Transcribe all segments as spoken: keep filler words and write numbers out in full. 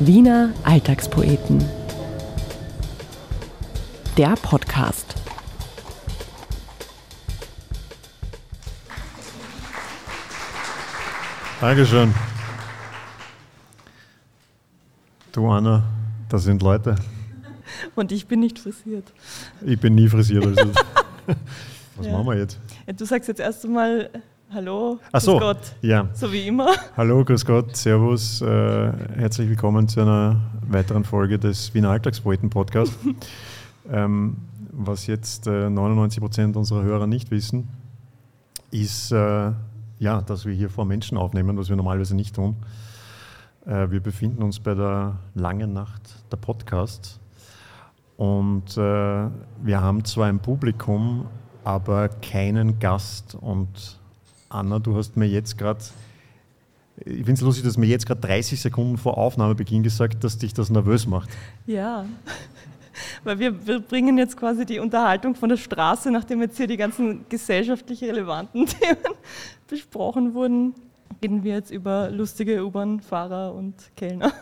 Wiener Alltagspoeten. Der Podcast. Dankeschön. Du, Anna, das sind Leute. Und ich bin nicht frisiert. Ich bin nie frisiert. Also was ja. machen wir jetzt? Du sagst jetzt erst einmal Hallo, Ach grüß so, Gott, ja. so wie immer. Hallo, grüß Gott, servus, äh, herzlich willkommen zu einer weiteren Folge des Wiener Alltagspoeten-Podcasts. ähm, was jetzt äh, neunundneunzig Prozent unserer Hörer nicht wissen, ist, äh, ja, dass wir hier vor Menschen aufnehmen, was wir normalerweise nicht tun. Äh, wir befinden uns bei der Langen Nacht der Podcasts und äh, wir haben zwar ein Publikum, aber keinen Gast. Und Anna, du hast mir jetzt gerade, ich finde es lustig, dass mir jetzt gerade dreißig Sekunden vor Aufnahmebeginn gesagt, dass dich das nervös macht. Ja, weil wir, wir bringen jetzt quasi die Unterhaltung von der Straße, nachdem jetzt hier die ganzen gesellschaftlich relevanten Themen besprochen wurden, reden wir jetzt über lustige U-Bahn-Fahrer und Kellner.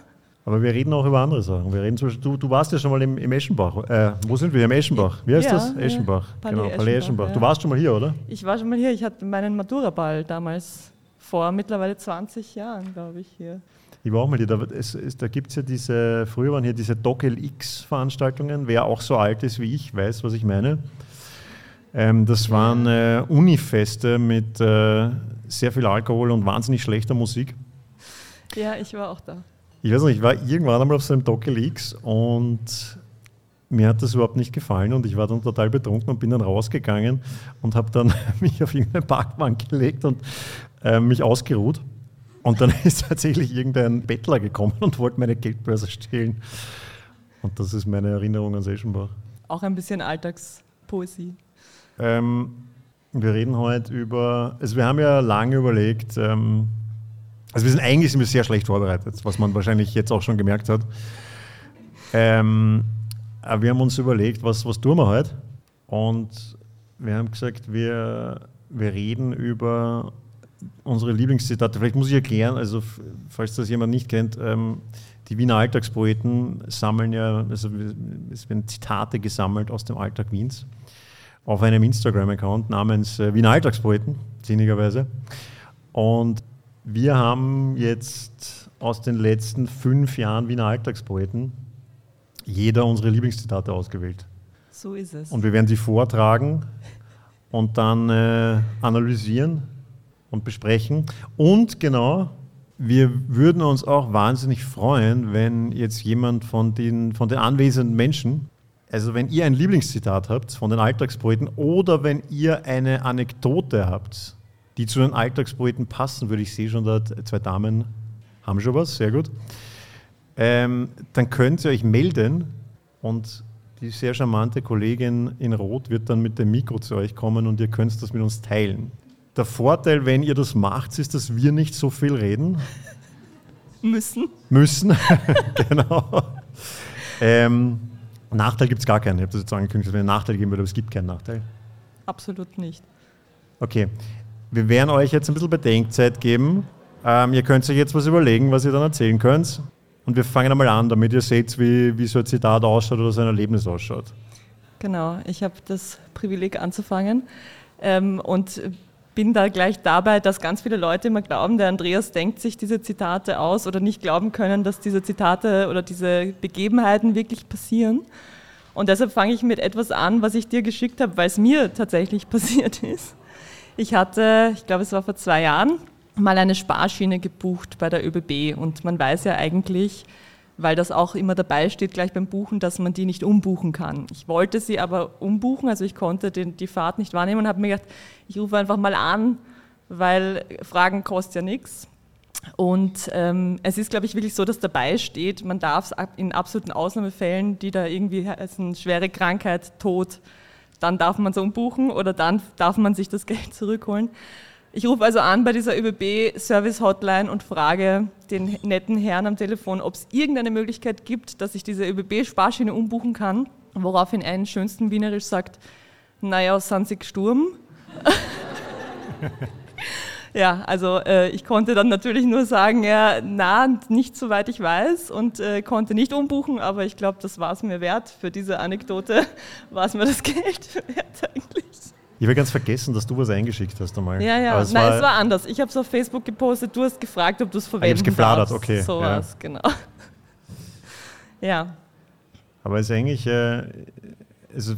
Aber wir reden auch über andere Sachen. Wir reden zum Beispiel, du, du warst ja schon mal im, im Eschenbach. Äh, wo sind wir? Im Eschenbach. Wie heißt ja, das? Eschenbach. Ja. Palais genau, Palais Eschenbach. Eschenbach. Ja. Du warst schon mal hier, oder? Ich war schon mal hier. Ich hatte meinen Maturaball damals vor mittlerweile zwanzig Jahren, glaube ich, hier. Ich war auch mal hier. Da, da gibt es ja diese, früher waren hier diese Doc-L X-Veranstaltungen. Wer auch so alt ist wie ich, weiß, was ich meine. Ähm, das waren äh, Unifeste mit äh, sehr viel Alkohol und wahnsinnig schlechter Musik. Ja, ich war auch da. Ich weiß nicht, ich war irgendwann einmal auf so einem Doc-L X und mir hat das überhaupt nicht gefallen und ich war dann total betrunken und bin dann rausgegangen und habe dann mich auf irgendeine Parkbank gelegt und äh, mich ausgeruht. Und dann ist tatsächlich irgendein Bettler gekommen und wollte meine Geldbörse stehlen. Und das ist meine Erinnerung an Eschenbach. Auch ein bisschen Alltagspoesie. Ähm, wir reden heute über, also wir haben ja lange überlegt, ähm, Also wir sind eigentlich sind wir sehr schlecht vorbereitet, was man wahrscheinlich jetzt auch schon gemerkt hat. Ähm, aber wir haben uns überlegt, was, was tun wir heute? Und wir haben gesagt, wir, wir reden über unsere Lieblingszitate. Vielleicht muss ich erklären, also falls das jemand nicht kennt, ähm, die Wiener Alltagspoeten sammeln ja, also es werden Zitate gesammelt aus dem Alltag Wiens auf einem Instagram-Account namens äh, Wiener Alltagspoeten, sinnigerweise. Und wir haben jetzt aus den letzten fünf Jahren Wiener Alltagspoeten jeder unsere Lieblingszitate ausgewählt. So ist es. Und wir werden sie vortragen und dann äh, analysieren und besprechen. Und genau, wir würden uns auch wahnsinnig freuen, wenn jetzt jemand von den, von den anwesenden Menschen, also wenn ihr ein Lieblingszitat habt von den Alltagspoeten oder wenn ihr eine Anekdote habt, die zu den Alltagspoeten passen, würde ich sehen, schon da zwei Damen haben schon was, sehr gut. Ähm, dann könnt ihr euch melden und die sehr charmante Kollegin in Rot wird dann mit dem Mikro zu euch kommen und ihr könnt das mit uns teilen. Der Vorteil, wenn ihr das macht, ist, dass wir nicht so viel reden. Müssen. Müssen, genau. Ähm, Nachteil gibt es gar keinen. Ich habe das jetzt angekündigt, dass wir einen Nachteil geben würden, aber es gibt keinen Nachteil. Absolut nicht. Okay. Wir werden euch jetzt ein bisschen Bedenkzeit geben. Ähm, ihr könnt euch jetzt was überlegen, was ihr dann erzählen könnt. Und wir fangen einmal an, damit ihr seht, wie, wie so ein Zitat ausschaut oder so ein Erlebnis ausschaut. Genau, ich habe das Privileg anzufangen ähm, und bin da gleich dabei, dass ganz viele Leute immer glauben, der Andreas denkt sich diese Zitate aus oder nicht glauben können, dass diese Zitate oder diese Begebenheiten wirklich passieren. Und deshalb fange ich mit etwas an, was ich dir geschickt habe, weil es mir tatsächlich passiert ist. Ich hatte, ich glaube, es war vor zwei Jahren, mal eine Sparschiene gebucht bei der Ö B B. Und man weiß ja eigentlich, weil das auch immer dabei steht, gleich beim Buchen, dass man die nicht umbuchen kann. Ich wollte sie aber umbuchen, also ich konnte den, die Fahrt nicht wahrnehmen und habe mir gedacht, ich rufe einfach mal an, weil Fragen kostet ja nichts. Und ähm, es ist, glaube ich, wirklich so, dass dabei steht, man darf in absoluten Ausnahmefällen, die da irgendwie heißen, schwere Krankheit, Tod, dann darf man es umbuchen oder dann darf man sich das Geld zurückholen. Ich rufe also an bei dieser Ö B B-Service-Hotline und frage den netten Herrn am Telefon, ob es irgendeine Möglichkeit gibt, dass ich diese Ö B B-Sparschiene umbuchen kann, woraufhin er in schönstem Wienerisch sagt, naja, sind Sie gestorben? Ja, also äh, ich konnte dann natürlich nur sagen, ja, na, nicht soweit ich weiß, und äh, konnte nicht umbuchen, aber ich glaube, das war es mir wert. Für diese Anekdote war es mir das Geld wert eigentlich. Ich habe ganz vergessen, dass du was eingeschickt hast einmal. Ja, ja, es nein, war, es war anders. Ich habe es auf Facebook gepostet, du hast gefragt, ob du es verwenden darfst. Ich habe es gefladert, okay. So ja. was, genau. Ja. Aber es ist eigentlich... Äh, Also,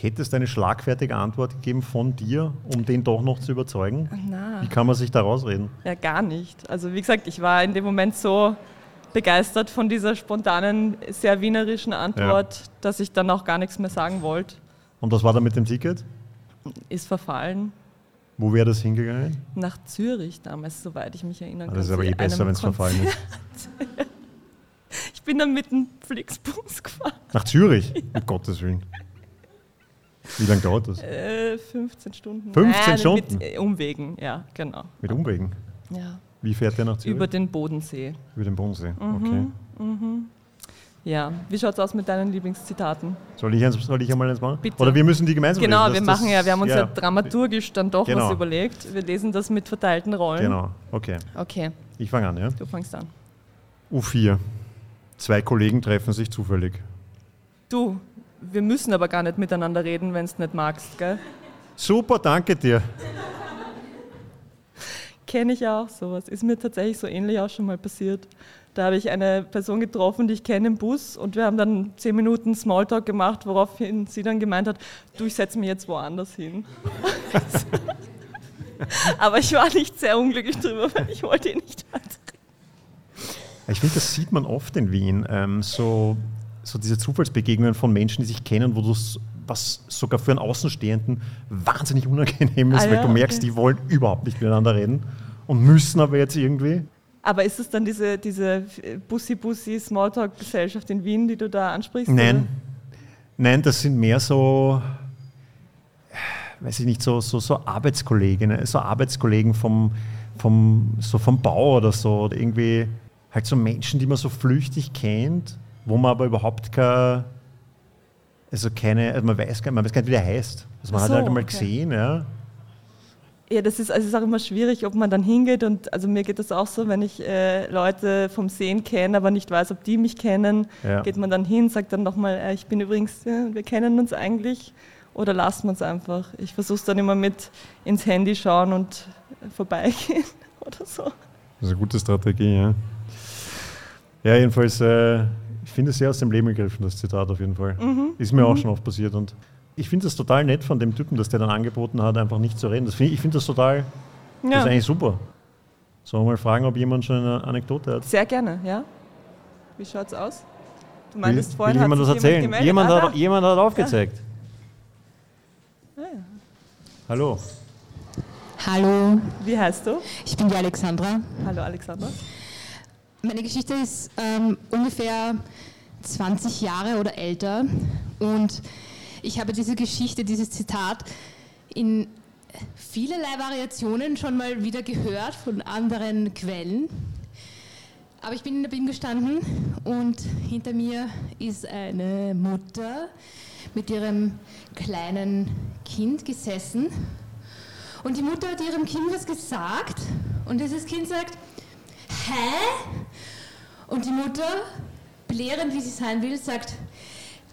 hätte es eine schlagfertige Antwort gegeben von dir, um den doch noch zu überzeugen? Na. Wie kann man sich da rausreden? Ja, gar nicht. Also wie gesagt, ich war in dem Moment so begeistert von dieser spontanen, sehr wienerischen Antwort, ja. dass ich dann auch gar nichts mehr sagen wollte. Und was war da mit dem Ticket? Ist verfallen. Wo wäre das hingegangen? Nach Zürich damals, soweit ich mich erinnern kann. Das ist aber eh besser, wenn es verfallen ist. Ich bin dann mit dem Flixbus gefahren. Nach Zürich? Ja. Um Gottes Willen. Wie lange dauert das? Äh, fünfzehn Stunden. fünfzehn Nein, Stunden? Mit Umwegen, ja, genau. Mit Umwegen? Ja. Wie fährt der nach Zürich? Über den Bodensee. Über den Bodensee, mhm, okay. Mhm. Ja, wie schaut's aus mit deinen Lieblingszitaten? Soll ich, eins, soll ich einmal eins machen? Bitte. Oder wir müssen die gemeinsam genau, lesen. Genau, wir das, machen ja, wir haben uns ja, ja dramaturgisch dann doch genau. was überlegt. Wir lesen das mit verteilten Rollen. Genau, okay. Okay. Ich fange an, ja? Du fangst an. U vier. Zwei Kollegen treffen sich zufällig. Du. Wir müssen aber gar nicht miteinander reden, wenn du es nicht magst, gell? Super, danke dir. Kenne ich ja auch sowas. Ist mir tatsächlich so ähnlich auch schon mal passiert. Da habe ich eine Person getroffen, die ich kenne im Bus, und wir haben dann zehn Minuten Smalltalk gemacht, woraufhin sie dann gemeint hat, du, ich setze mich jetzt woanders hin. Aber ich war nicht sehr unglücklich drüber, weil ich wollte ihn nicht antrinken. Ich finde, das sieht man oft in Wien. Ähm, so... so diese Zufallsbegegnungen von Menschen, die sich kennen, wo du was sogar für einen Außenstehenden wahnsinnig unangenehm ist, ah, weil ja, du merkst, okay. die wollen überhaupt nicht miteinander reden und müssen aber jetzt irgendwie. Aber ist es dann diese, diese Bussi-Bussi-Smalltalk-Gesellschaft in Wien, die du da ansprichst? Nein, oder? Nein, das sind mehr so, weiß ich nicht, so, so, so Arbeitskolleginnen, so Arbeitskollegen vom, vom, so vom Bau oder so, oder irgendwie halt so Menschen, die man so flüchtig kennt, wo man aber überhaupt keine, also keine, also man weiß gar nicht, man weiß gar nicht, wie der heißt. Also man so, hat halt einmal okay. gesehen, ja. Ja, das ist, also es ist auch immer schwierig, ob man dann hingeht, und also mir geht das auch so, wenn ich äh, Leute vom Sehen kenne, aber nicht weiß, ob die mich kennen, ja. geht man dann hin, sagt dann nochmal, äh, ich bin übrigens, ja, wir kennen uns eigentlich, oder lasst man es einfach. Ich versuche es dann immer mit ins Handy schauen und äh, vorbeigehen oder so. Das ist eine gute Strategie, ja. Ja, jedenfalls... Äh, Ich finde es sehr aus dem Leben gegriffen, das Zitat auf jeden Fall. Mhm. Ist mir mhm. auch schon oft passiert. Und ich finde das total nett von dem Typen, dass der dann angeboten hat, einfach nicht zu reden. Das find, ich finde das total, ja. das ist eigentlich super. Sollen wir mal fragen, ob jemand schon eine Anekdote hat? Sehr gerne, ja. Wie schaut's aus? Du meintest will, vorhin, will hat sich jemand erzählen? gemeldet. Jemand, ah, hat, jemand hat aufgezeigt. Ja. Ah, ja. Hallo. Hallo. Wie heißt du? Ich bin die Alexandra. Hallo Alexandra. Meine Geschichte ist ähm, ungefähr zwanzig Jahre oder älter, und ich habe diese Geschichte, dieses Zitat in vielerlei Variationen schon mal wieder gehört von anderen Quellen. Aber ich bin in der B I M gestanden und hinter mir ist eine Mutter mit ihrem kleinen Kind gesessen, und die Mutter hat ihrem Kind was gesagt, und dieses Kind sagt, hä? Und die Mutter, belehrend wie sie sein will, sagt,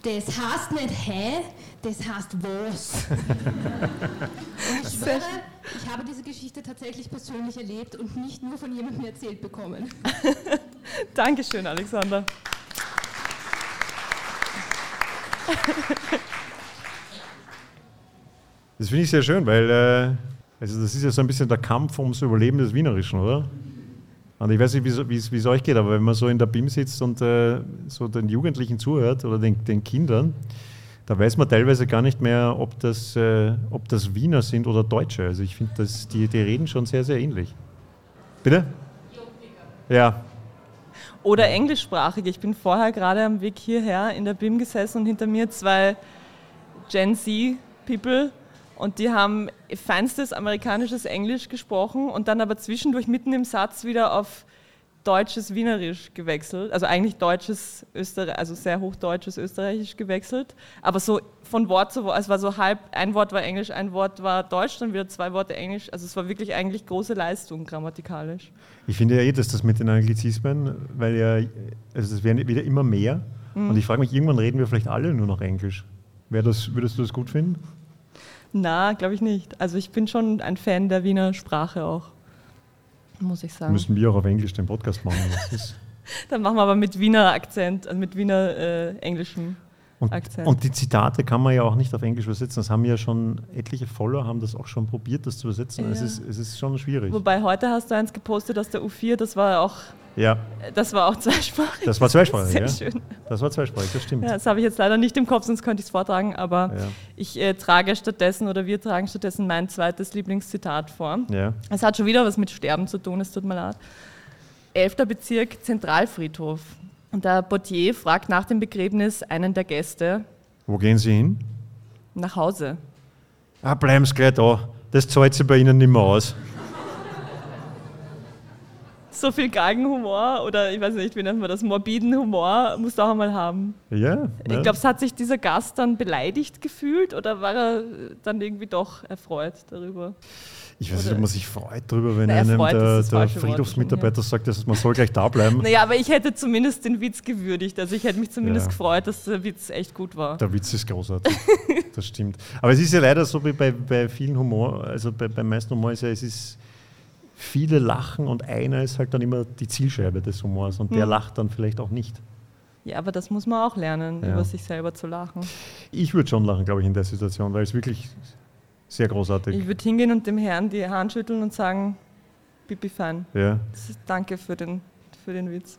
das heißt nicht hä, das heißt was. Und ich schwöre, ich habe diese Geschichte tatsächlich persönlich erlebt und nicht nur von jemandem erzählt bekommen. Dankeschön, Alexander. Das finde ich sehr schön, weil äh, also das ist ja so ein bisschen der Kampf ums Überleben des Wienerischen, oder? Und ich weiß nicht, wie es euch geht, aber wenn man so in der B I M sitzt und äh, so den Jugendlichen zuhört oder den, den Kindern, da weiß man teilweise gar nicht mehr, ob das, äh, ob das Wiener sind oder Deutsche. Also ich finde, die, die reden schon sehr, sehr ähnlich. Bitte? Ja. Oder englischsprachig. Ich bin vorher gerade am Weg hierher in der B I M gesessen und hinter mir zwei Gen Z-People. Und die haben feinstes amerikanisches Englisch gesprochen und dann aber zwischendurch mitten im Satz wieder auf deutsches Wienerisch gewechselt, also eigentlich deutsches Österreich, also sehr hochdeutsches Österreichisch gewechselt, aber so von Wort zu Wort, es war so halb, ein Wort war Englisch, ein Wort war Deutsch, dann wieder zwei Worte Englisch, also es war wirklich eigentlich große Leistung grammatikalisch. Ich finde ja eh, dass das mit den Anglizismen, weil ja, also es werden wieder immer mehr mhm. und ich frage mich, irgendwann reden wir vielleicht alle nur noch Englisch. Wär das, würdest du das gut finden? Na, glaube ich nicht. Also ich bin schon ein Fan der Wiener Sprache auch. Muss ich sagen. Müssen wir auch auf Englisch den Podcast machen. Das ist dann machen wir aber mit Wiener Akzent, also mit Wiener äh, englischem und, Akzent. Und die Zitate kann man ja auch nicht auf Englisch übersetzen. Das haben ja schon etliche Follower, haben das auch schon probiert, das zu übersetzen. Ja. Es ist, es ist schon schwierig. Wobei, heute hast du eins gepostet aus der U vier, das war auch, ja. das war auch zweisprachig. Das war zweisprachig, Sehr ja. schön. Das war zweisprachig, das stimmt. Ja, das habe ich jetzt leider nicht im Kopf, sonst könnte ich es vortragen, aber ja. ich äh, trage stattdessen oder wir tragen stattdessen mein zweites Lieblingszitat vor. Ja. Es hat schon wieder was mit Sterben zu tun, es tut mir leid. elfter Bezirk, Zentralfriedhof. Und der Portier fragt nach dem Begräbnis einen der Gäste. Wo gehen Sie hin? Nach Hause. Ah, bleiben Sie gleich da, das zahlt sich bei Ihnen nicht mehr aus. So viel Galgenhumor oder ich weiß nicht, wie nennt man das, morbiden Humor musst du auch einmal haben. Ja. Ich glaube, es hat sich dieser Gast dann beleidigt gefühlt oder war er dann irgendwie doch erfreut darüber? Ich weiß oder nicht, ob man sich freut darüber, wenn Na, einem freut, der, der Friedhofsmitarbeiter schon, ja. sagt, dass man soll gleich da bleiben. Naja, aber ich hätte zumindest den Witz gewürdigt. Also ich hätte mich zumindest ja. gefreut, dass der Witz echt gut war. Der Witz ist großartig, das stimmt. Aber es ist ja leider so wie bei, bei vielen Humor, also bei, beim meisten Humor ist ja, es ist... Viele lachen und einer ist halt dann immer die Zielscheibe des Humors und hm. der lacht dann vielleicht auch nicht. Ja, aber das muss man auch lernen, ja. über sich selber zu lachen. Ich würde schon lachen, glaube ich, in der Situation, weil es wirklich sehr großartig ist. Ich würde hingehen und dem Herrn die Hand schütteln und sagen, Bibi fein. Ja. Das ist, danke für den, für den Witz.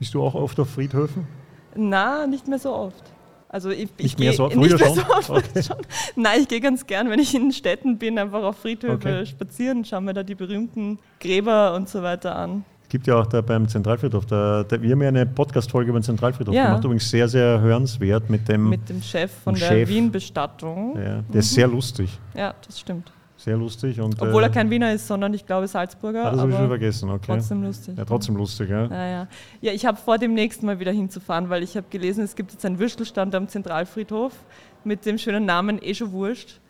Bist du auch oft auf Friedhöfen? Na, nicht mehr so oft. Also ich, ich nicht mehr so, geh, nicht mehr so oft. Okay. Schon. Nein, ich gehe ganz gern, wenn ich in Städten bin, einfach auf Friedhöfe okay. spazieren, schaue mir da die berühmten Gräber und so weiter an. Es gibt ja auch da beim Zentralfriedhof, da, da, wir haben ja eine Podcast-Folge über den Zentralfriedhof ja. gemacht, übrigens sehr, sehr hörenswert mit dem, mit dem Chef von dem der Chef. Wien-Bestattung. Ja, der mhm. ist sehr lustig. Ja, das stimmt. Sehr lustig. Und, Obwohl er kein Wiener ist, sondern ich glaube Salzburger. Ah, das habe ich schon vergessen, okay. Trotzdem lustig. Ja, trotzdem lustig, ja. Ja, ja. ja ich habe vor, demnächst mal wieder hinzufahren, weil ich habe gelesen, es gibt jetzt einen Würstelstand am Zentralfriedhof mit dem schönen Namen Eh scho Wurst.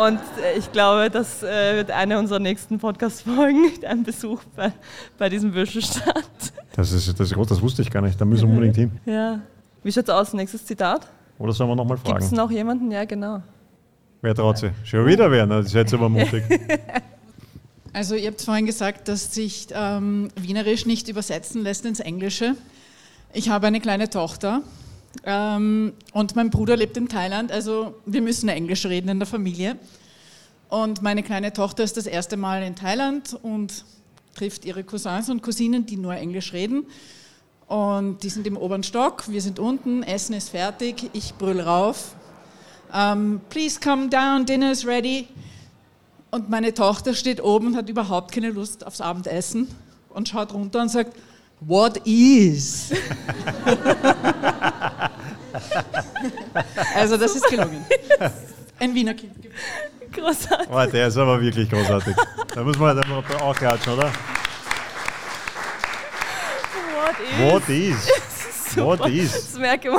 Und ich glaube, das wird eine unserer nächsten Podcast-Folgen, ein Besuch bei, bei diesem Würstelstand. Das ist, das ist groß, das wusste ich gar nicht, da müssen wir unbedingt hin. Ja. Wie schaut's aus? Nächstes Zitat? Oder sollen wir nochmal fragen? Gibt es noch jemanden? Ja, genau. Wer traut sich? Schon wieder werden, das ist jetzt aber mutig. Also ihr habt vorhin gesagt, dass sich ähm, Wienerisch nicht übersetzen lässt ins Englische. Ich habe eine kleine Tochter ähm, und mein Bruder lebt in Thailand, also wir müssen Englisch reden in der Familie. Und meine kleine Tochter ist das erste Mal in Thailand und trifft ihre Cousins und Cousinen, die nur Englisch reden. Und die sind im oberen Stock, wir sind unten, Essen ist fertig, ich brülle rauf. Um, please come down, dinner is ready. Und meine Tochter steht oben und hat überhaupt keine Lust aufs Abendessen und schaut runter und sagt, what is? Also das ist gelungen. Ein Wiener Kind. Großartig. Oh, der ist aber wirklich großartig. Da muss man halt auch klatschen, oder? What is? What is? What What is? Das merke ich.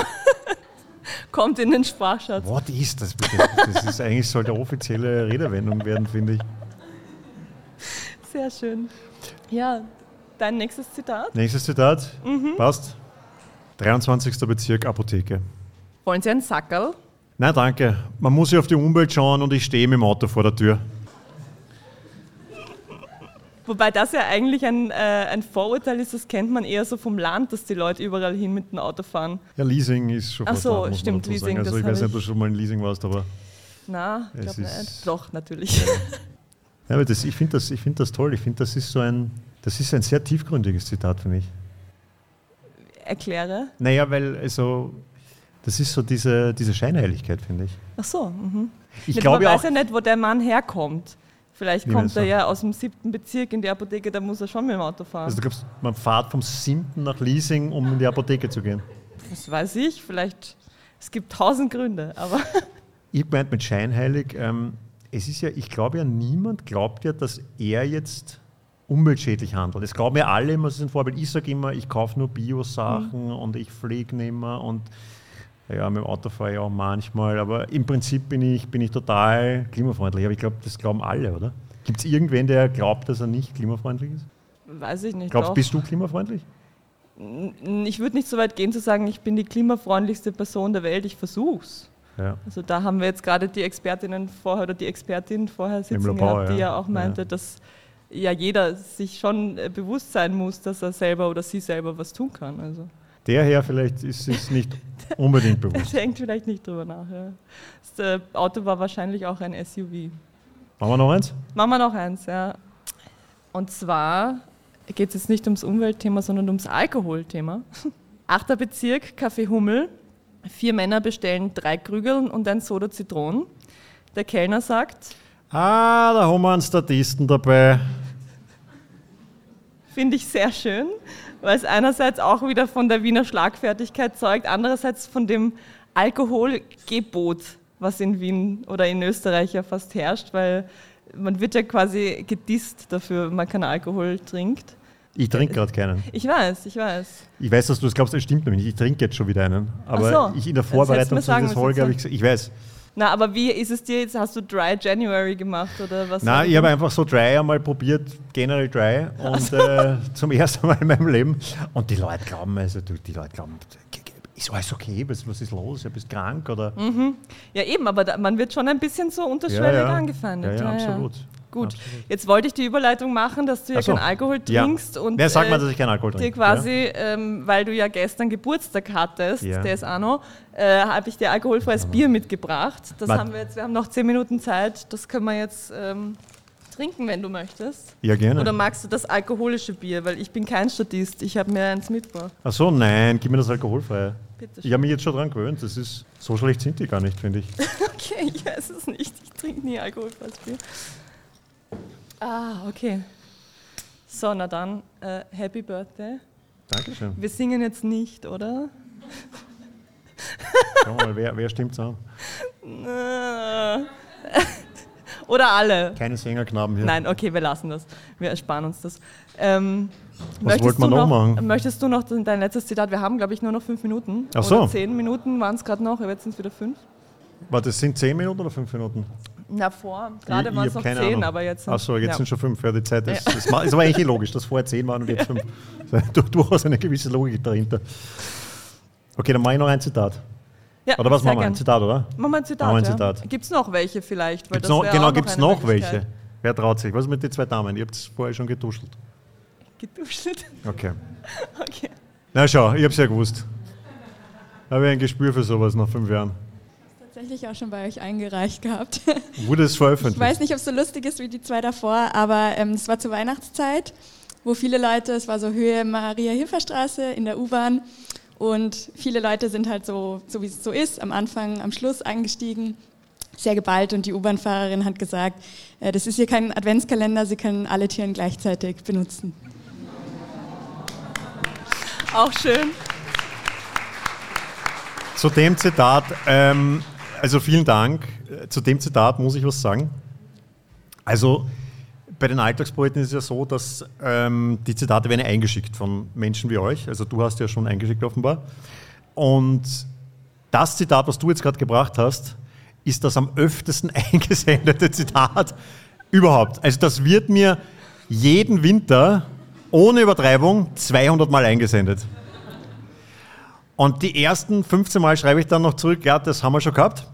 Kommt in den Sprachschatz. What is das bitte? Das ist eigentlich soll der offizielle Redewendung werden, finde ich. Sehr schön. Ja, dein nächstes Zitat? Nächstes Zitat, mhm. passt. dreiundzwanzigster Bezirk, Apotheke. Wollen Sie einen Sackerl? Nein, danke. Man muss ja auf die Umwelt schauen und ich stehe mit dem Auto vor der Tür. Wobei das ja eigentlich ein, äh, ein Vorurteil ist, das kennt man eher so vom Land, dass die Leute überall hin mit dem Auto fahren. Ja, Leasing ist schon fast Ach so, stimmt, Leasing. Also das ich weiß nicht, ob du schon mal in Leasing warst, aber... Nein, ich glaube nicht. Doch, natürlich. Ja. Ja, aber das, ich finde das, find das toll. Ich finde, das ist so ein, das ist ein sehr tiefgründiges Zitat, finde ich. Erkläre? Naja, weil also... Das ist so diese, diese Scheinheiligkeit, finde ich. Ach so, mhm. Ich glaube ja auch... Man weiß ja nicht, wo der Mann herkommt. Vielleicht kommt er ja aus dem siebten Bezirk in die Apotheke, da muss er schon mit dem Auto fahren. Also du glaubst, man fährt vom siebten nach Liesing, um in die Apotheke zu gehen? Das weiß ich, vielleicht, es gibt tausend Gründe, aber... Ich meinte mit scheinheilig, ähm, es ist ja, ich glaube ja, niemand glaubt ja, dass er jetzt umweltschädlich handeln. Das glauben ja alle immer, das ist ein Vorbild. Ich sage immer, ich kaufe nur Bio-Sachen mhm. und ich pflege nicht mehr und ja, mit dem Auto fahre ich auch manchmal, aber im Prinzip bin ich, bin ich total klimafreundlich. Aber ich glaube, das glauben alle, oder? Gibt es irgendwen, der glaubt, dass er nicht klimafreundlich ist? Weiß ich nicht. Glaubst du, bist du klimafreundlich? Ich würde nicht so weit gehen zu sagen, ich bin die klimafreundlichste Person der Welt, ich versuch's. Ja. Also da haben wir jetzt gerade die Expertinnen vorher oder die Expertin vorher sitzen Labor, gehabt, die ja, ja auch meinte, ja. dass ja jeder sich schon bewusst sein muss, dass er selber oder sie selber was tun kann. Also. Der Herr vielleicht ist es nicht unbedingt bewusst. Der denkt vielleicht nicht drüber nach. Ja. Das Auto war wahrscheinlich auch ein S U V. Machen wir noch eins? Machen wir noch eins, ja. Und zwar geht es jetzt nicht ums Umweltthema, sondern ums Alkoholthema. Achter Bezirk, Café Hummel. Vier Männer bestellen drei Krügel und ein Soda Zitronen. Der Kellner sagt: Ah, da haben wir einen Statisten dabei. Finde ich sehr schön, weil es einerseits auch wieder von der Wiener Schlagfertigkeit zeugt, andererseits von dem Alkoholgebot, was in Wien oder in Österreich ja fast herrscht, weil man wird ja quasi gedisst dafür, wenn man keinen Alkohol trinkt. Ich trinke gerade keinen. Ich weiß, ich weiß. Ich weiß, dass du es das glaubst, das stimmt nämlich. Ich trinke jetzt schon wieder einen. Aber so, ich in der Vorbereitung zu dieser Folge habe ich gesagt, ich weiß. Na, aber wie ist es dir jetzt? Hast du Dry January gemacht oder was? Nein, ich habe einfach so Dry einmal probiert, generell Dry, und so. äh, zum ersten Mal in meinem Leben. Und die Leute glauben, also die Leute glauben, ist alles okay, was ist los, ja, bist krank oder? Mhm. Ja eben, aber da, man wird schon ein bisschen so unterschwellig ja, ja. angefeindet. Ja, ja, ja, absolut. Ja. Gut, absolut. Jetzt wollte ich die Überleitung machen, dass du ja so. keinen Alkohol trinkst. Ja. Und, Wer sagt äh, mal, dass ich keinen Alkohol trinke? Dir quasi, ja. ähm, weil du ja gestern Geburtstag hattest, ja. der ist Anno, äh, habe ich dir alkoholfreies Bier mitgebracht. Das Warte. haben wir jetzt, wir haben noch zehn Minuten Zeit, das können wir jetzt ähm, trinken, wenn du möchtest. Ja, gerne. Oder magst du das alkoholische Bier? Weil ich bin kein Statist, ich habe mir eins mitgebracht. Ach so, nein, gib mir das alkoholfreie. Bitte schön. Ich habe mich jetzt schon dran gewöhnt, das ist, so schlecht sind die gar nicht, finde ich. Okay, ich weiß es nicht, ich trinke nie alkoholfreies Bier. Ah, okay. So, na dann, äh, Happy Birthday. Dankeschön. Wir singen jetzt nicht, oder? Schau mal, wer, wer stimmt's an? Oder alle? Keine Sängerknaben hier. Nein, okay, wir lassen das. Wir ersparen uns das. Ähm, Was wollten wir noch machen? Möchtest du noch dein letztes Zitat? Wir haben, glaube ich, nur noch fünf Minuten. Ach so. Oder zehn Minuten waren es gerade noch, aber jetzt sind es wieder fünf. Warte, das sind zehn Minuten oder fünf Minuten? Na, vor, gerade waren es noch zehn, Ahnung. aber jetzt sind es. Achso, jetzt ja. sind schon fünf, ja, die Zeit ist. Es ja. war eigentlich logisch, dass vorher zehn waren und jetzt fünf. Ja. Du, du hast eine gewisse Logik dahinter. Okay, dann mache ich noch ein Zitat. Ja, oder was machen wir? Ein Zitat, oder? Machen wir ein Zitat. Ja. Zitat. Gibt es noch welche vielleicht? Weil gibt's das noch, genau, gibt es noch welche? Wer traut sich? Was ist mit den zwei Damen? Ihr habt es vorher schon getuschelt. Getuschelt? Okay. okay. Na, schau, ich habe es ja gewusst. Da habe ich ein Gespür für sowas nach fünf Jahren. Tatsächlich auch schon bei euch eingereicht gehabt. Wurde es veröffentlicht? Ich weiß nicht, ob es so lustig ist wie die zwei davor, aber ähm, es war zur Weihnachtszeit, wo viele Leute, es war so Höhe Maria Hilferstraße in der U-Bahn und viele Leute sind halt so, so wie es so ist, am Anfang, am Schluss eingestiegen, sehr geballt und die U-Bahn-Fahrerin hat gesagt, äh, das ist hier kein Adventskalender, sie können alle Türen gleichzeitig benutzen. Auch schön. Zu dem Zitat... Ähm Also vielen Dank. Zu dem Zitat muss ich was sagen. Also bei den Alltagspoeten ist es ja so, dass ähm, die Zitate werden eingeschickt von Menschen wie euch. Also du hast ja schon eingeschickt offenbar. Und das Zitat, was du jetzt gerade gebracht hast, ist das am öftesten eingesendete Zitat überhaupt. Also das wird mir jeden Winter, ohne Übertreibung, zweihundert Mal eingesendet. Und die ersten fünfzehn Mal schreibe ich dann noch zurück, ja, das haben wir schon gehabt.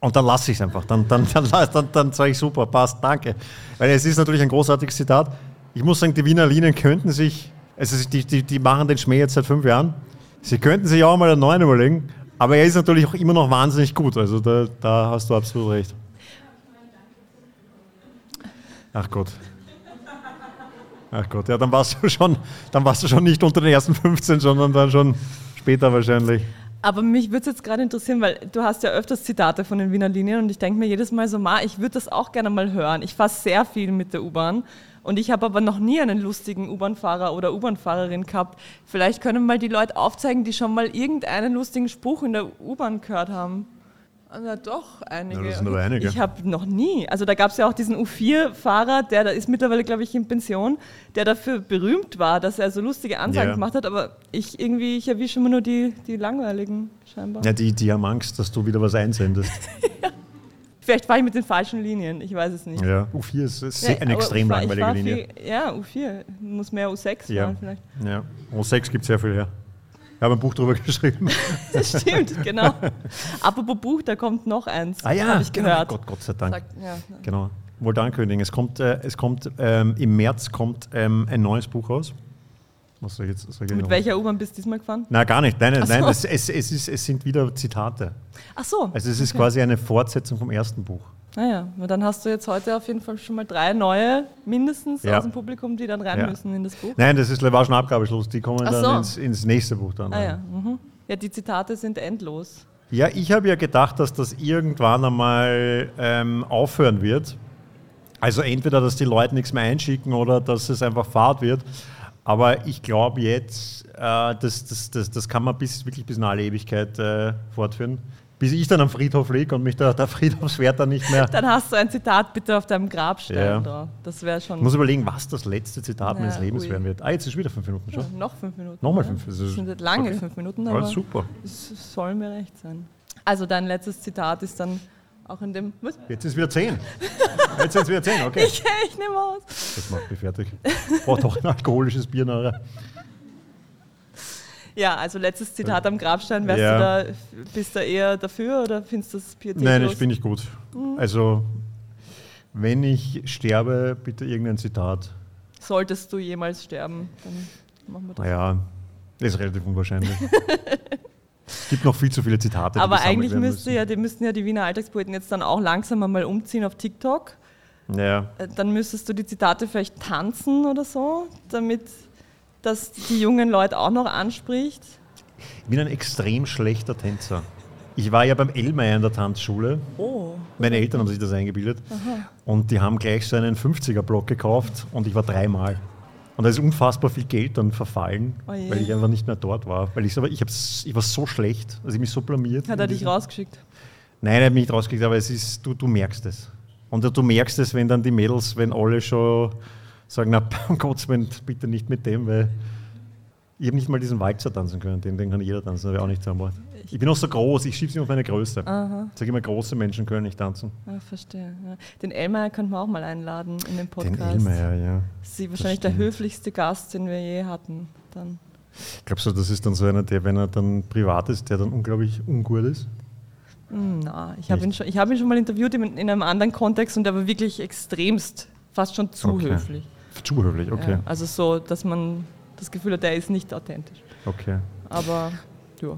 Und dann lasse ich es einfach. Dann, dann, dann, dann, dann sage ich, super, passt, danke. Weil es ist natürlich ein großartiges Zitat. Ich muss sagen, die Wiener Linien könnten sich, also die, die, die machen den Schmäh jetzt seit fünf Jahren, sie könnten sich auch mal einen neuen überlegen, aber er ist natürlich auch immer noch wahnsinnig gut. Also da, da hast du absolut recht. Ach Gott. Ach Gott, ja, dann warst du schon, dann warst du schon nicht unter den ersten fünfzehn, sondern dann schon... Später wahrscheinlich. Aber mich würde es jetzt gerade interessieren, weil du hast ja öfters Zitate von den Wiener Linien und ich denke mir jedes Mal so, ma, ich würde das auch gerne mal hören. Ich fahre sehr viel mit der U-Bahn und ich habe aber noch nie einen lustigen U-Bahn-Fahrer oder U-Bahn-Fahrerin gehabt. Vielleicht können mal die Leute aufzeigen, die schon mal irgendeinen lustigen Spruch in der U-Bahn gehört haben. Na doch, einige. Na, das sind aber einige. Ich habe noch nie, also da gab es ja auch diesen U vier Fahrer, der da ist mittlerweile, glaube ich, in Pension, der dafür berühmt war, dass er so lustige Ansagen ja. gemacht hat, aber ich irgendwie, ich erwische immer nur die, die langweiligen scheinbar. Ja, die, die haben Angst, dass du wieder was einsendest. Ja. Vielleicht fahre ich mit den falschen Linien, ich weiß es nicht. Ja, U vier ist, ist ja, eine extrem langweilige Linie. Viel, ja, U vier, muss mehr U sechs ja. fahren vielleicht. Ja, U sechs gibt es sehr viel, ja. Ich habe ein Buch darüber geschrieben. Das stimmt, genau. Apropos Buch, da kommt noch eins. Ah ja, ich genau. gehört. Gott, Gott sei Dank. Sag, ja. Genau. Wohl dank, Höning. Es kommt, äh, es kommt ähm, im März kommt ähm, ein neues Buch raus. Was soll ich jetzt sagen? Mit welcher U-Bahn bist du diesmal gefahren? Nein, gar nicht. Nein, nein, so. nein es, es, es, ist, es sind wieder Zitate. Ach so. Also es ist okay. quasi eine Fortsetzung vom ersten Buch. Naja, ah dann hast du jetzt heute auf jeden Fall schon mal drei neue, mindestens ja. aus dem Publikum, die dann rein ja. müssen in das Buch. Nein, das ist war schon abgabeschluss, die kommen Ach dann so. ins, ins nächste Buch dann. Ah ja. Mhm. Ja, die Zitate sind endlos. Ja, ich habe ja gedacht, dass das irgendwann einmal ähm, aufhören wird. Also entweder, dass die Leute nichts mehr einschicken oder dass es einfach Fahrt wird. Aber ich glaube jetzt, äh, das, das, das, das kann man bis, wirklich bis in alle Ewigkeit äh, fortführen. Bis ich dann am Friedhof liege und mich da, der Friedhofswärter nicht mehr... Dann hast du ein Zitat bitte auf deinem Grabstein ja. da. Das wäre schon... Ich muss überlegen, was das letzte Zitat naja, meines Lebens ui. werden wird. Ah, jetzt ist wieder fünf Minuten schon. Ja, noch fünf Minuten. Nochmal fünf. Das sind nicht lange okay. fünf Minuten, aber ja, super. Es soll mir recht sein. Also dein letztes Zitat ist dann auch in dem... Was? Jetzt ist wieder zehn. Jetzt sind es wieder zehn, okay. Ich, ich nehme aus. Das macht mich fertig. Braucht auch ein alkoholisches Bier nachher. Ja, also letztes Zitat am Grabstein, wärst ja. du da, bist du eher dafür oder findest du das pietätlos? Nein, ich bin nicht gut. Mhm. Also, wenn ich sterbe, bitte irgendein Zitat. Solltest du jemals sterben, dann machen wir das. Naja, das ist relativ unwahrscheinlich. Es gibt noch viel zu viele Zitate. Aber die eigentlich müsste ja, die müssten ja die Wiener Alltagspoeten jetzt dann auch langsam mal umziehen auf TikTok. Ja. Dann müsstest du die Zitate vielleicht tanzen oder so, damit... dass die jungen Leute auch noch anspricht? Ich bin ein extrem schlechter Tänzer. Ich war ja beim Elmayer in der Tanzschule. Oh. Meine Eltern haben sich das eingebildet. Aha. Und die haben gleich so einen fünfziger Block gekauft und ich war dreimal. Und da ist unfassbar viel Geld dann verfallen, oh weil ich einfach nicht mehr dort war. Weil ich, ich, hab's, ich war so schlecht, also ich mich so blamiert. Hat er dich rausgeschickt? Nein, er hat mich nicht rausgeschickt, aber es ist, du, du merkst es. Und du merkst es, wenn dann die Mädels, wenn alle schon... sagen, na, um Gottes Willen, bitte nicht mit dem, weil ich habe nicht mal diesen Walzer tanzen können. Den, den kann jeder tanzen, aber auch nicht zusammen. Ich bin auch so groß, ich schiebe es nicht auf meine Größe. Aha. Ich sage immer, große Menschen können nicht tanzen. Ah, verstehe. Ja. Den Elmayer könnten wir auch mal einladen in den Podcast. Den Elmayer, ja. Das ist wahrscheinlich das der höflichste Gast, den wir je hatten. Dann. Ich glaube so, das ist dann so einer, der, wenn er dann privat ist, der dann unglaublich ungut ist. Na, ich habe ihn, hab ihn schon mal interviewt in, in einem anderen Kontext und er war wirklich extremst, fast schon zu okay. höflich. Zu höflich, okay. Ja, also so, dass man das Gefühl hat, der ist nicht authentisch. Okay. Aber, ja.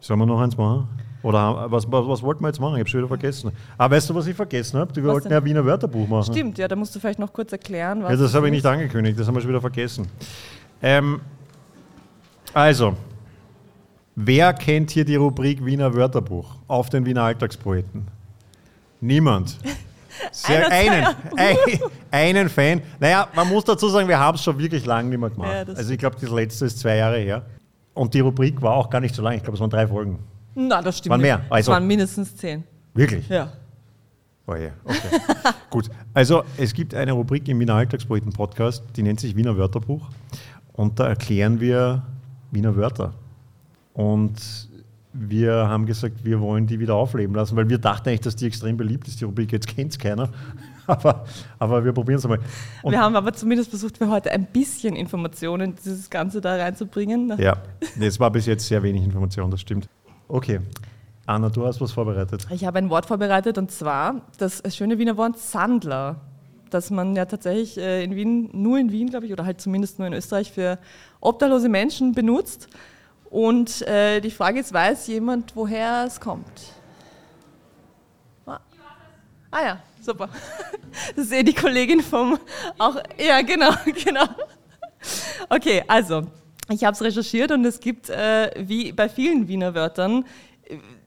Sollen wir noch eins machen? Oder was, was, was wollten wir jetzt machen? Ich habe schon wieder vergessen. Ah, weißt du, was ich vergessen habe? Wir wollten ja ein Wiener Wörterbuch machen. Stimmt, ja, da musst du vielleicht noch kurz erklären. Was ja, das habe ich nicht angekündigt, das haben wir schon wieder vergessen. Ähm, also, wer kennt hier die Rubrik Wiener Wörterbuch auf den Wiener Alltagspoeten? Niemand. Sehr, einen, ein, einen Fan. Naja, man muss dazu sagen, wir haben es schon wirklich lange nicht mehr gemacht. Ja, also ich glaube, das letzte ist zwei Jahre her. Und die Rubrik war auch gar nicht so lang. Ich glaube, es waren drei Folgen. Na, das stimmt. Waren mehr. Also, es waren mindestens zehn. Wirklich? Ja. Oh ja, okay. Gut, also es gibt eine Rubrik im Wiener Alltagspoeten-Podcast, die nennt sich Wiener Wörterbuch. Und da erklären wir Wiener Wörter. Und... wir haben gesagt, wir wollen die wieder aufleben lassen, weil wir dachten eigentlich, dass die extrem beliebt ist, die Rubrik, jetzt kennt es keiner, aber, aber wir probieren es einmal. Und wir haben aber zumindest versucht, für heute ein bisschen Informationen in dieses Ganze da reinzubringen. Ja, es war bis jetzt sehr wenig Information, das stimmt. Okay, Anna, du hast was vorbereitet. Ich habe ein Wort vorbereitet und zwar das schöne Wiener Wort Sandler, das man ja tatsächlich in Wien, nur in Wien, glaube ich, oder halt zumindest nur in Österreich für obdachlose Menschen benutzt. Und äh, die Frage ist, weiß jemand, woher es kommt? Ah, ah ja, super. Das ist eh die Kollegin vom... auch, ja, genau, genau. Okay, also, ich habe es recherchiert und es gibt, äh, wie bei vielen Wiener Wörtern,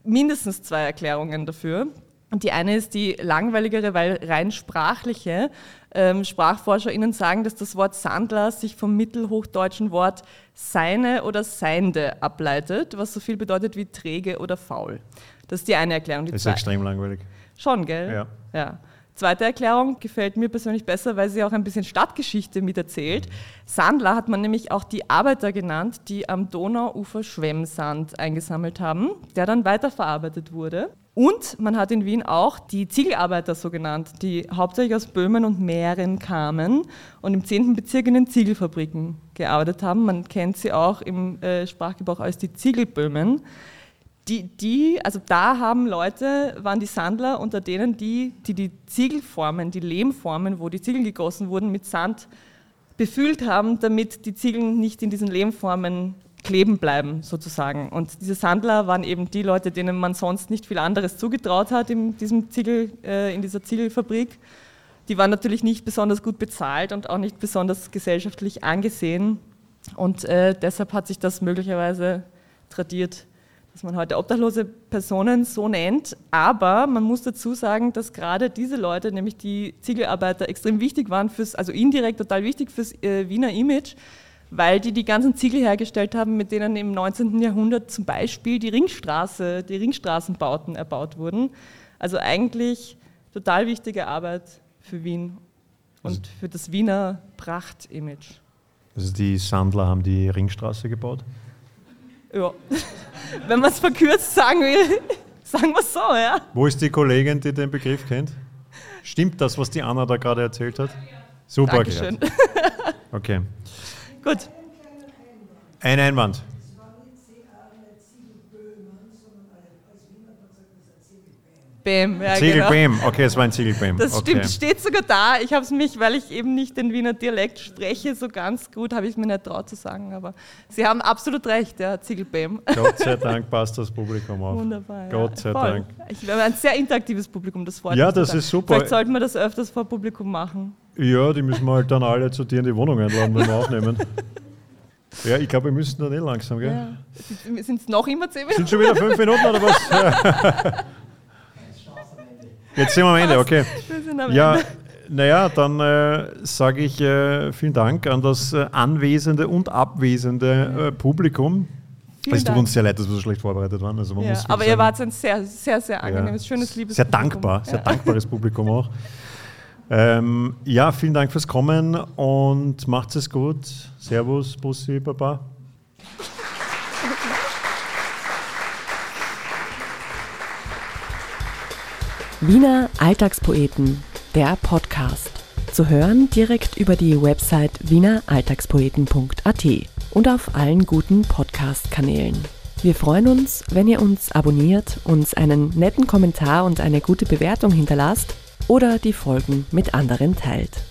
mindestens zwei Erklärungen dafür. Und die eine ist die langweiligere, weil rein sprachliche. Ähm, SprachforscherInnen sagen, dass das Wort Sandler sich vom mittelhochdeutschen Wort seine oder seinde ableitet, was so viel bedeutet wie träge oder faul. Das ist die eine Erklärung. Die das ist zwei- extrem langweilig. Schon, gell? Ja. ja. Zweite Erklärung gefällt mir persönlich besser, weil sie auch ein bisschen Stadtgeschichte miterzählt. Mhm. Sandler hat man nämlich auch die Arbeiter genannt, die am Donauufer Schwemmsand eingesammelt haben, der dann weiterverarbeitet wurde. Und man hat in Wien auch die Ziegelarbeiter so genannt, die hauptsächlich aus Böhmen und Mähren kamen und im zehnten Bezirk in den Ziegelfabriken gearbeitet haben. Man kennt sie auch im äh, Sprachgebrauch als die Ziegelböhmen. Die, die, also da haben Leute, waren die Sandler, unter denen die, die die Ziegelformen, die Lehmformen, wo die Ziegel gegossen wurden, mit Sand befüllt haben, damit die Ziegeln nicht in diesen Lehmformen kleben bleiben sozusagen. Und diese Sandler waren eben die Leute, denen man sonst nicht viel anderes zugetraut hat in, diesem Ziegel, äh, in dieser Ziegelfabrik. Die waren natürlich nicht besonders gut bezahlt und auch nicht besonders gesellschaftlich angesehen. Und äh, deshalb hat sich das möglicherweise tradiert, dass man heute obdachlose Personen so nennt. Aber man muss dazu sagen, dass gerade diese Leute, nämlich die Ziegelarbeiter, extrem wichtig waren, fürs, also indirekt total wichtig fürs äh, Wiener Image, weil die die ganzen Ziegel hergestellt haben, mit denen im neunzehnten Jahrhundert zum Beispiel die Ringstraße, die Ringstraßenbauten erbaut wurden. Also eigentlich total wichtige Arbeit für Wien und also, für das Wiener Pracht-Image. Also die Sandler haben die Ringstraße gebaut? Ja, wenn man es verkürzt sagen will, sagen wir es so, ja. Wo ist die Kollegin, die den Begriff kennt? Stimmt das, was die Anna da gerade erzählt hat? Super, Dankeschön. Gehört. Okay. Gut. Ein Einwand. Bäm, ja, Ziegelbäm, genau. Okay, es war ein Ziegelbäm. Das okay. Stimmt, steht sogar da. Ich habe es mich, weil ich eben nicht den Wiener Dialekt spreche, so ganz gut, habe ich es mir nicht traut zu sagen, aber Sie haben absolut recht, ja, Ziegelbäm. Gott sei Dank passt das Publikum auf. Wunderbar. Gott sei ja, Dank. Ich habe ein sehr interaktives Publikum, das freut mich. Ja, das ist super. Vielleicht sollten wir das öfters vor Publikum machen. Ja, die müssen wir halt dann alle zu dir in die Wohnung einladen, wenn wir aufnehmen. Ja, ich glaube, wir müssen dann eh langsam, gell? Ja. Sind es noch immer zehn Minuten? Sind schon wieder fünf Minuten oder was? Jetzt sind wir am Ende, okay. Wir sind am ja, Ende. Naja, dann äh, sage ich äh, vielen Dank an das äh, anwesende und abwesende äh, Publikum. Es tut uns sehr leid, dass wir so schlecht vorbereitet waren. Also man ja, muss aber sagen, ihr wart ein sehr, sehr, sehr angenehmes, ja, schönes, liebes sehr Publikum. Dankbar, sehr ja. dankbares Publikum auch. Ähm, ja, vielen Dank fürs Kommen und macht's es gut. Servus, Bussi, Baba. Wiener Alltagspoeten, der Podcast. Zu hören direkt über die Website wiener alltagspoeten punkt a t und auf allen guten Podcast-Kanälen. Wir freuen uns, wenn ihr uns abonniert, uns einen netten Kommentar und eine gute Bewertung hinterlasst oder die Folgen mit anderen teilt.